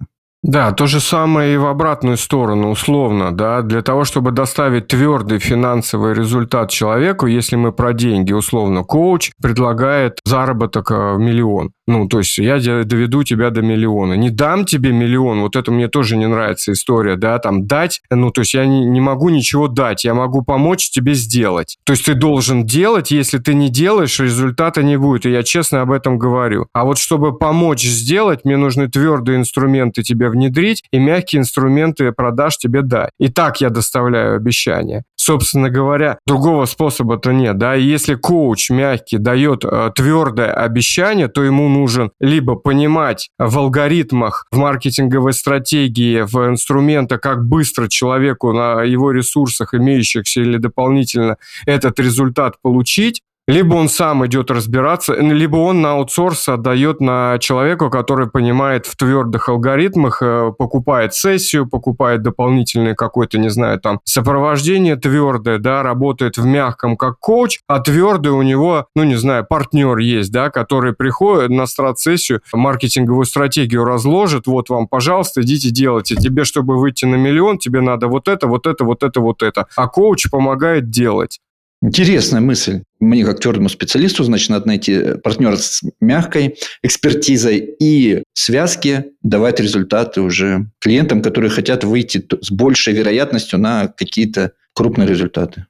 Да, то же самое и в обратную сторону, условно, да, для того, чтобы доставить твердый финансовый результат человеку, если мы про деньги, условно, коуч предлагает заработок в миллион. Ну, то есть, я доведу тебя до миллиона. Не дам тебе миллион, вот это мне тоже не нравится история, да, там, дать, ну, то есть, я не, не могу ничего дать, я могу помочь тебе сделать. То есть, ты должен делать, если ты не делаешь, результата не будет, и я честно об этом говорю. А вот чтобы помочь сделать, мне нужны твердые инструменты тебе внедрить, и мягкие инструменты продаж тебе дай. И так я доставляю обещания. Собственно говоря, другого способа-то нет, да, и если коуч мягкий дает э, твердое обещание, то ему нужен либо понимать в алгоритмах, в маркетинговой стратегии, в инструментах, как быстро человеку на его ресурсах имеющихся или дополнительно этот результат получить, либо он сам идет разбираться, либо он на аутсорс отдает на человека, который понимает в твердых алгоритмах, покупает сессию, покупает дополнительное какое-то, не знаю, там, сопровождение твердое, да, работает в мягком как коуч, а твердое у него, ну, не знаю, партнер есть, да, который приходит на страт-сессию, маркетинговую стратегию разложит, вот вам, пожалуйста, идите делайте. Тебе, чтобы выйти на миллион, тебе надо вот это, вот это, вот это, вот это. А коуч помогает делать. Интересная мысль. Мне, как твердому специалисту, значит, надо найти партнера с мягкой экспертизой и связки, давать результаты уже клиентам, которые хотят выйти с большей вероятностью на какие-то крупные результаты.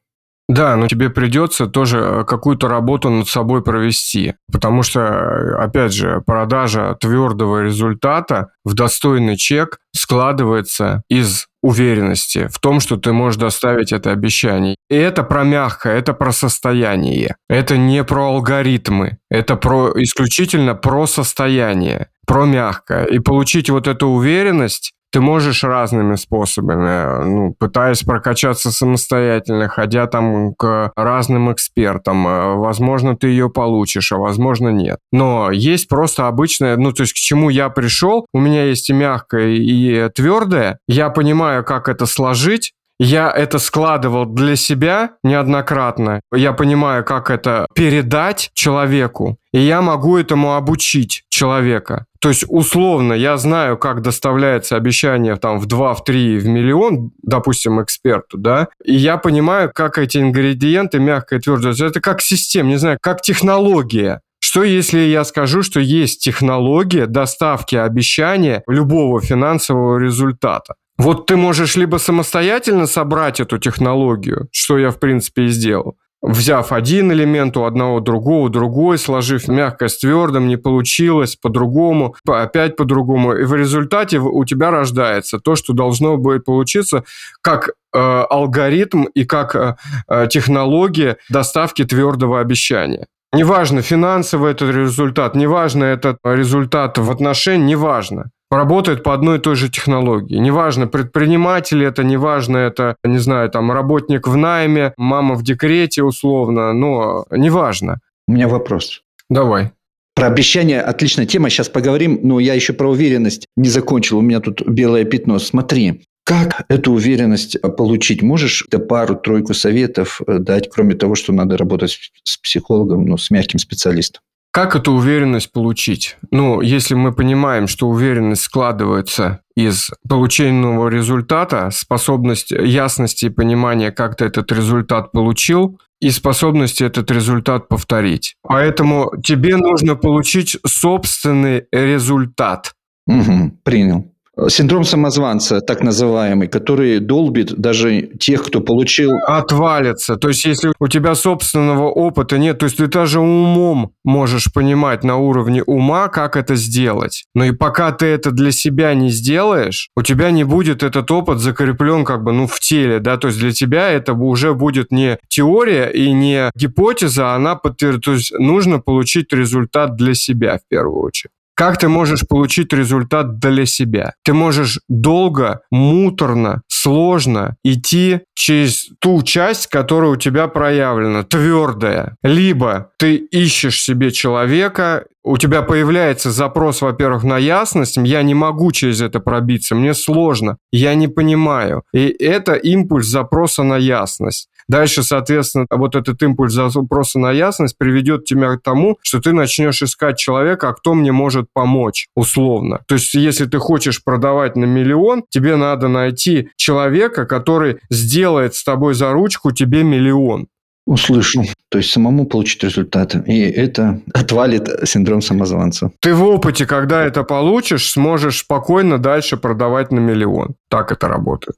Да, но тебе придется тоже какую-то работу над собой провести, потому что, опять же, продажа твердого результата в достойный чек складывается из уверенности в том, что ты можешь доставить это обещание. И это про мягкое, это про состояние, это не про алгоритмы, это про исключительно про состояние, про мягкое. И получить вот эту уверенность ты можешь разными способами, ну, пытаясь прокачаться самостоятельно, ходя там к разным экспертам. Возможно, ты ее получишь, а возможно, нет. Но есть просто обычное, ну, то есть, к чему я пришел, у меня есть и мягкое, и твердое, я понимаю, как это сложить, я это складывал для себя неоднократно, я понимаю, как это передать человеку, и я могу этому обучить человека. То есть, условно, я знаю, как доставляется обещание там, в два, в три, в миллион, допустим, эксперту, да, и я понимаю, как эти ингредиенты мягко и твердо, это как система, не знаю, как технология. Что если я скажу, что есть технология доставки обещания любого финансового результата? Вот ты можешь либо самостоятельно собрать эту технологию, что я, в принципе, и сделал, взяв один элемент у одного, другого, другой, сложив мягко с твердым, не получилось, по-другому, опять по-другому. И в результате у тебя рождается то, что должно будет получиться как э, алгоритм и как э, технология доставки твердого обещания. Неважно, финансовый этот результат, неважно, этот результат в отношениях, неважно. Работают по одной и той же технологии. Неважно, предприниматель это, неважно, это, не знаю, там, работник в найме, мама в декрете, условно, но неважно. У меня вопрос. Давай. Про обещания отличная тема, сейчас поговорим, но я еще про уверенность не закончил, у меня тут белое пятно. Смотри, как эту уверенность получить? Можешь пару-тройку советов дать, кроме того, что надо работать с психологом, ну, с мягким специалистом? Как эту уверенность получить? Ну, если мы понимаем, что уверенность складывается из полученного результата, способность ясности и понимания, как ты этот результат получил, и способности этот результат повторить. Поэтому тебе нужно получить собственный результат. Угу, принял. Синдром самозванца, так называемый, который долбит даже тех, кто получил... Отвалится. То есть, если у тебя собственного опыта нет, то есть, ты даже умом можешь понимать на уровне ума, как это сделать. Но и пока ты это для себя не сделаешь, у тебя не будет этот опыт закреплен как бы, ну, в теле, да, то есть, для тебя это уже будет не теория и не гипотеза, она подтверждает, то есть, нужно получить результат для себя в первую очередь. Как ты можешь получить результат для себя? Ты можешь долго, муторно, сложно идти через ту часть, которая у тебя проявлена, твердая. Либо ты ищешь себе человека, у тебя появляется запрос, во-первых, на ясность, я не могу через это пробиться, мне сложно, я не понимаю. И это импульс запроса на ясность. Дальше, соответственно, вот этот импульс запроса на ясность приведет тебя к тому, что ты начнешь искать человека, а кто мне может помочь, условно. То есть, если ты хочешь продавать на миллион, тебе надо найти человека, который сделает с тобой за ручку тебе миллион. Услышал. То есть, самому получить результаты. И это отвалит синдром самозванца. Ты в опыте, когда это получишь, сможешь спокойно дальше продавать на миллион. Так это работает.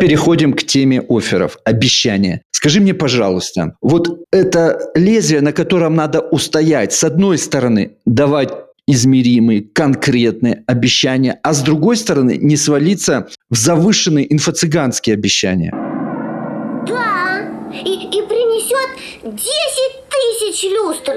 Переходим к теме офферов, обещания. Скажи мне, пожалуйста, вот это лезвие, на котором надо устоять, с одной стороны, давать измеримые, конкретные обещания, а с другой стороны, не свалиться в завышенные инфо-цыганские обещания. Да, и, и принесет десять тысяч люстр.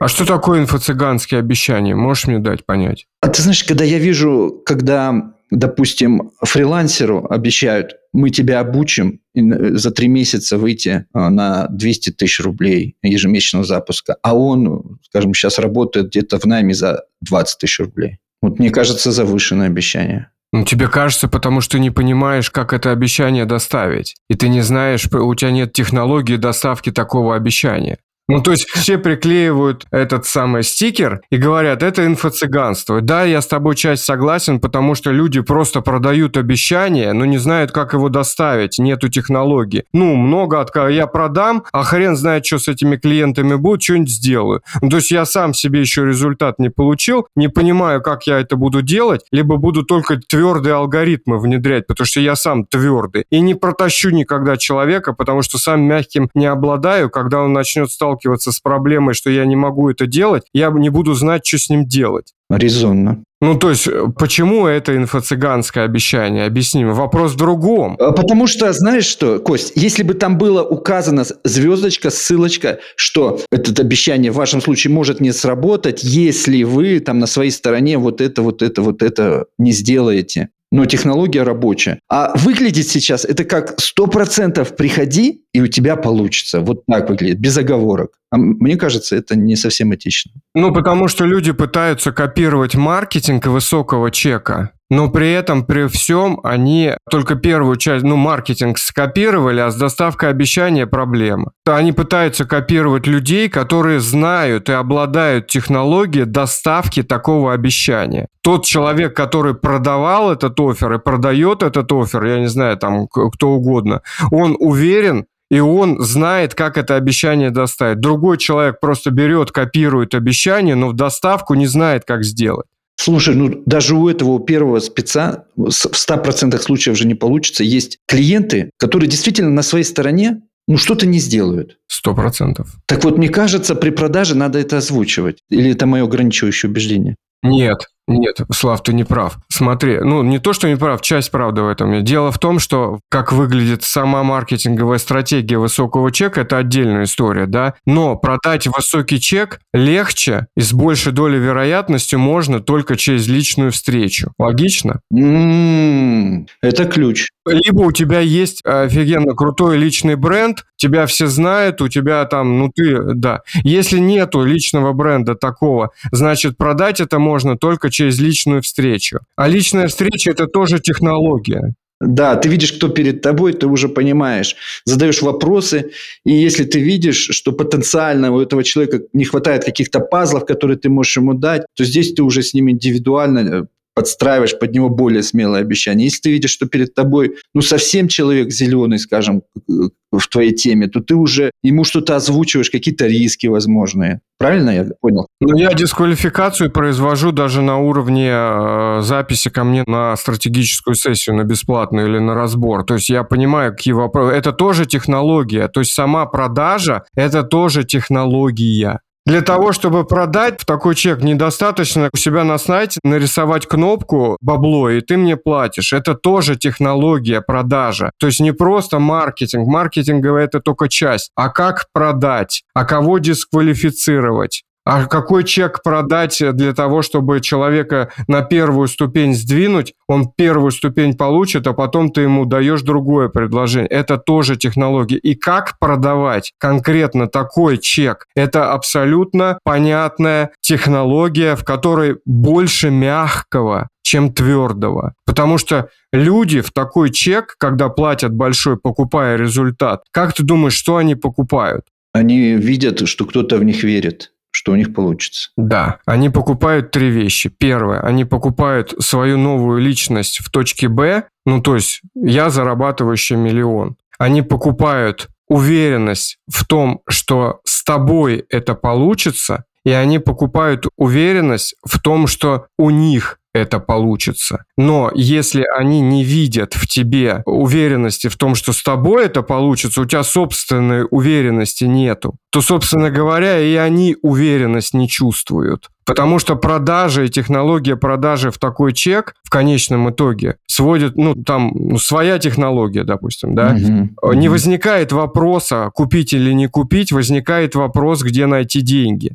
А что такое инфо-цыганские обещания? Можешь мне дать понять? А ты знаешь, когда я вижу, когда... Допустим, фрилансеру обещают, мы тебя обучим за три месяца выйти на двести тысяч рублей ежемесячного запуска, а он, скажем, сейчас работает где-то в найме за двадцать тысяч рублей. Вот мне кажется, завышенное обещание. Ну, тебе кажется, потому что ты не понимаешь, как это обещание доставить. И ты не знаешь, у тебя нет технологии доставки такого обещания. Ну, то есть, все приклеивают этот самый стикер и говорят, это инфо-цыганство. Да, я с тобой часть согласен, потому что люди просто продают обещание, но не знают, как его доставить, нету технологии. Ну, много от кого я продам, а хрен знает, что с этими клиентами будет, что-нибудь сделаю. Ну, то есть, я сам себе еще результат не получил, не понимаю, как я это буду делать, либо буду только твердые алгоритмы внедрять, потому что я сам твердый. И не протащу никогда человека, потому что сам мягким не обладаю, когда он начнет сталкиваться с проблемой, что я не могу это делать, я не буду знать, что с ним делать. Резонно. Ну, то есть, почему это инфо-цыганское обещание? Объясним. Вопрос в другом. Потому что, знаешь что, Кость, если бы там было указано звездочка, ссылочка, что это обещание в вашем случае может не сработать, если вы там на своей стороне вот это, вот это, вот это не сделаете. Но технология рабочая. А выглядит сейчас это как сто процентов приходи, и у тебя получится. Вот так выглядит, без оговорок. А мне кажется, это не совсем этично. Ну, потому что люди пытаются копировать маркетинг высокого чека. Но при этом, при всем, они только первую часть, ну, маркетинг скопировали, а с доставкой обещания проблема. Они пытаются копировать людей, которые знают и обладают технологией доставки такого обещания. Тот человек, который продавал этот оффер и продает этот оффер, я не знаю, там, кто угодно, он уверен, и он знает, как это обещание доставить. Другой человек просто берет, копирует обещание, но в доставку не знает, как сделать. Слушай, ну даже у этого первого спеца в ста процентах случаев же не получится. Есть клиенты, которые действительно на своей стороне ну, что-то не сделают. Сто процентов. Так вот, мне кажется, при продаже надо это озвучивать. Или это мое ограничивающее убеждение? Нет. Нет, Слав, ты не прав. Смотри, ну не то, что не прав, часть правды в этом. Дело в том, что как выглядит сама маркетинговая стратегия высокого чека, это отдельная история, да. Но продать высокий чек легче и с большей долей вероятности можно только через личную встречу. Логично? М-м-м, это ключ. Либо у тебя есть офигенно крутой личный бренд, тебя все знают, у тебя там, ну ты, да. Если нету личного бренда такого, значит продать это можно только через личную встречу. А личная встреча – это тоже технология. Да, ты видишь, кто перед тобой, ты уже понимаешь. Задаешь вопросы, и если ты видишь, что потенциально у этого человека не хватает каких-то пазлов, которые ты можешь ему дать, то здесь ты уже с ним индивидуально подстраиваешь под него более смелое обещание. Если ты видишь, что перед тобой ну, совсем человек зеленый, скажем, в твоей теме, то ты уже ему что-то озвучиваешь, какие-то риски возможные. Правильно я понял? Ну, я дисквалификацию произвожу даже на уровне э, записи ко мне на стратегическую сессию, на бесплатную или на разбор. То есть, я понимаю, какие вопросы. Это тоже технология. То есть, сама продажа – это тоже технология. Для того, чтобы продать, в такой чек недостаточно у себя на сайте нарисовать кнопку «бабло», и ты мне платишь. Это тоже технология продажи. То есть не просто маркетинг. Маркетинговая – это только часть. А как продать? А кого дисквалифицировать? А какой чек продать для того, чтобы человека на первую ступень сдвинуть? Он первую ступень получит, а потом ты ему даешь другое предложение. Это тоже технология. И как продавать конкретно такой чек? Это абсолютно понятная технология, в которой больше мягкого, чем твердого. Потому что люди в такой чек, когда платят большой, покупая результат, как ты думаешь, что они покупают? Они видят, что кто-то в них верит, что у них получится. Да, они покупают три вещи. Первое, они покупают свою новую личность в точке Б, ну то есть я зарабатывающий миллион. Они покупают уверенность в том, что с тобой это получится, и они покупают уверенность в том, что у них это получится. Но если они не видят в тебе уверенности в том, что с тобой это получится, у тебя собственной уверенности нету, то, собственно говоря, и они уверенность не чувствуют. Потому что продажа и технология продажи в такой чек в конечном итоге сводит, ну, там, ну, своя технология, допустим, да, mm-hmm. не mm-hmm. возникает вопроса, купить или не купить, возникает вопрос, где найти деньги.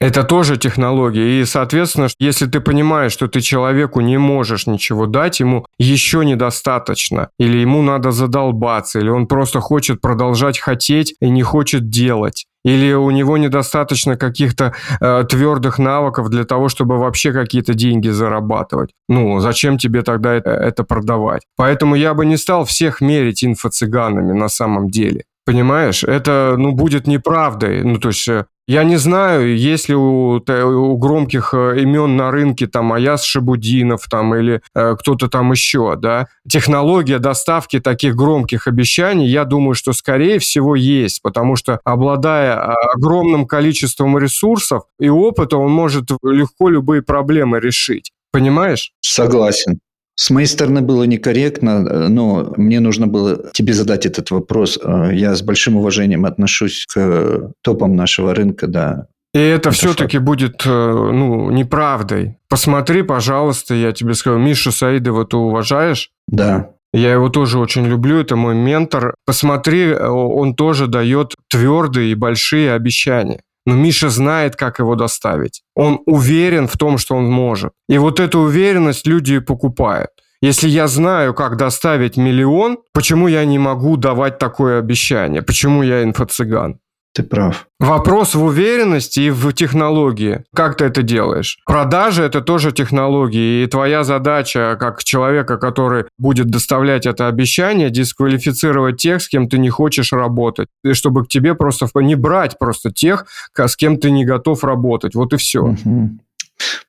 Это тоже технология. И, соответственно, если ты понимаешь, что ты человеку не можешь ничего дать, ему еще недостаточно, или ему надо задолбаться, или он просто хочет продолжать хотеть и не хочет делать, или у него недостаточно каких-то э, твердых навыков для того, чтобы вообще какие-то деньги зарабатывать. Ну, зачем тебе тогда это, это продавать? Поэтому я бы не стал всех мерить инфо-цыганами на самом деле. Понимаешь? Это, ну, будет неправдой. Ну, то есть... Я не знаю, есть ли у, у громких имен на рынке там Аяс Шабудинов там, или э, кто-то там еще, да. Технология доставки таких громких обещаний, я думаю, что скорее всего есть, потому что, обладая огромным количеством ресурсов и опыта, он может легко любые проблемы решить. Понимаешь? Согласен. С моей стороны было некорректно, но мне нужно было тебе задать этот вопрос. Я с большим уважением отношусь к топам нашего рынка, да. И это, это все-таки факт. Будет, ну, неправдой. Посмотри, пожалуйста, я тебе скажу, Мишу Саидова ты уважаешь? Да. Я его тоже очень люблю, это мой ментор. Посмотри, он тоже дает твердые и большие обещания. Но Миша знает, как его доставить. Он уверен в том, что он может. И вот эту уверенность люди и покупают. Если я знаю, как доставить миллион, почему я не могу давать такое обещание? Почему я инфо-цыган? Ты прав. Вопрос в уверенности и в технологии. Как ты это делаешь? Продажи – это тоже технологии. И твоя задача, как человека, который будет доставлять это обещание, дисквалифицировать тех, с кем ты не хочешь работать. И чтобы к тебе просто... Не брать просто тех, с кем ты не готов работать. Вот и все. Угу.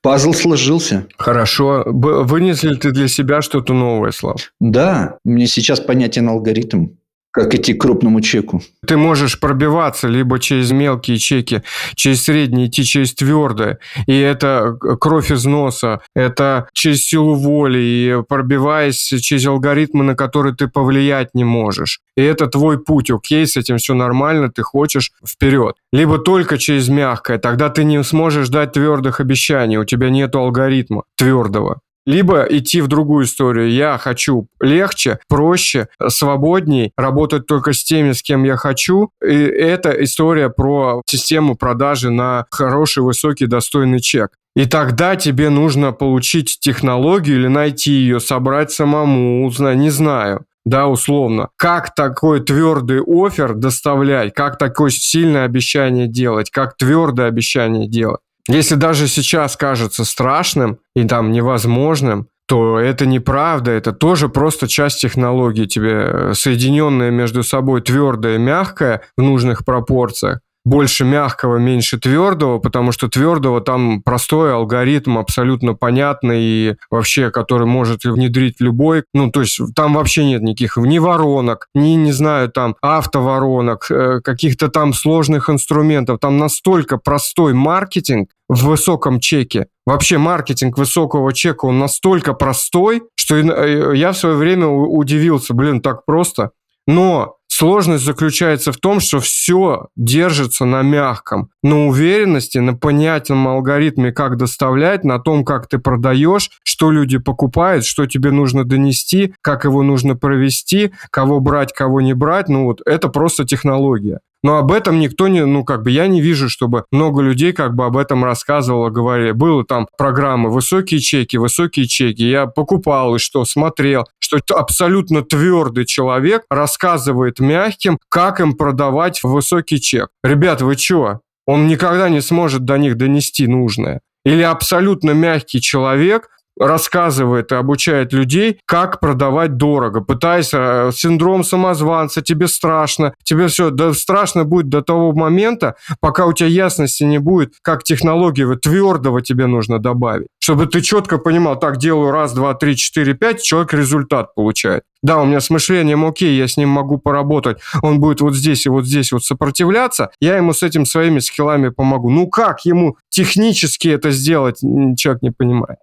Пазл сложился. Хорошо. Вынес ли ты для себя что-то новое, Слав? Да. Мне сейчас понятен алгоритм. Как идти к крупному чеку? Ты можешь пробиваться либо через мелкие чеки, через средние, идти через твердое. И это кровь из носа, это через силу воли, и пробиваясь через алгоритмы, на которые ты повлиять не можешь. И это твой путь, окей, с этим все нормально, ты хочешь вперед. Либо только через мягкое, тогда ты не сможешь дать твердых обещаний, у тебя нет алгоритма твердого. Либо идти в другую историю. Я хочу легче, проще, свободней, работать только с теми, с кем я хочу. И это история про систему продажи на хороший, высокий, достойный чек. И тогда тебе нужно получить технологию или найти ее, собрать самому, не знаю. Да, условно. Как такой твердый оффер доставлять, как такое сильное обещание делать, как твердое обещание делать. Если даже сейчас кажется страшным и там невозможным, то это неправда, это тоже просто часть технологии тебе, соединенная между собой твердое и мягкое в нужных пропорциях. Больше мягкого, меньше твердого, потому что твердого там простой алгоритм, абсолютно понятный и вообще, который может внедрить любой. Ну, то есть там вообще нет никаких ни воронок, ни, не знаю, там автоворонок, каких-то там сложных инструментов. Там настолько простой маркетинг в высоком чеке. Вообще маркетинг высокого чека, он настолько простой, что я в свое время удивился, блин, так просто. Но... Сложность заключается в том, что все держится на мягком, на уверенности, на понятном алгоритме, как доставлять, на том, как ты продаешь, что люди покупают, что тебе нужно донести, как его нужно провести, кого брать, кого не брать. Ну вот это просто технология. Но об этом никто не, ну, как бы, я не вижу, чтобы много людей, как бы, об этом рассказывало, говорили. Было там программы «Высокие чеки», «Высокие чеки». Я покупал и что, смотрел, что абсолютно твердый человек рассказывает мягким, как им продавать высокий чек. Ребят, вы чего? Он никогда не сможет до них донести нужное. Или абсолютно мягкий человек рассказывает и обучает людей, как продавать дорого, пытаясь синдром самозванца, тебе страшно, тебе все, да страшно будет до того момента, пока у тебя ясности не будет, как технологию твердого тебе нужно добавить, чтобы ты четко понимал, так делаю раз, два, три, четыре, пять, человек результат получает. Да, у меня с мышлением окей, я с ним могу поработать, он будет вот здесь и вот здесь вот сопротивляться, я ему с этим своими скиллами помогу. Ну как ему технически это сделать, человек не понимает.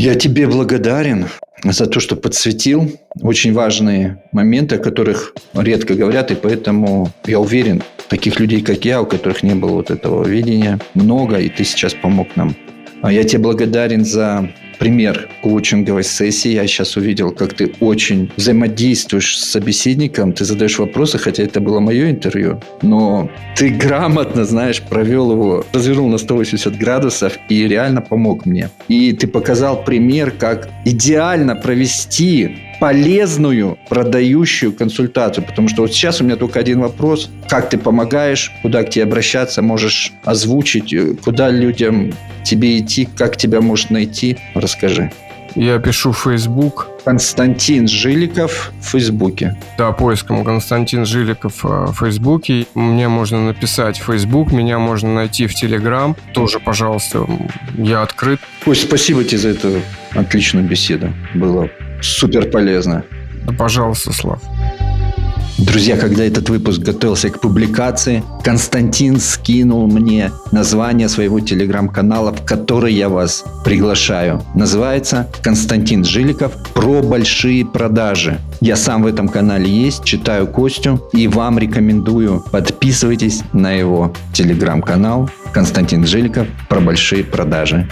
Я тебе благодарен за то, что подсветил очень важные моменты, о которых редко говорят, и поэтому я уверен, таких людей, как я, у которых не было вот этого видения, много, и ты сейчас помог нам. Я тебе благодарен за пример коучинговой сессии. Я сейчас увидел, как ты очень взаимодействуешь с собеседником, ты задаешь вопросы, хотя это было мое интервью, но ты грамотно, знаешь, провел его, развернул на сто восемьдесят градусов и реально помог мне. И ты показал пример, как идеально провести полезную продающую консультацию, потому что вот сейчас у меня только один вопрос. Как ты помогаешь, куда к тебе обращаться, можешь озвучить, куда людям тебе идти, как тебя можно найти? Расскажи. Я пишу в Facebook. Константин Жиликов в Фейсбуке. Да, поиском Константин Жиликов в Фейсбуке. Мне можно написать в Фейсбук, меня можно найти в Телеграм. Тоже, пожалуйста, я открыт. Пусть спасибо тебе за эту отличную беседу. Было супер полезно. Да, пожалуйста, Слав. Друзья, когда этот выпуск готовился к публикации, Константин скинул мне название своего телеграм-канала, в который я вас приглашаю. Называется «Константин Жиликов. Про большие продажи». Я сам в этом канале есть, читаю Костю и вам рекомендую. Подписывайтесь на его телеграм-канал «Константин Жиликов. Про большие продажи».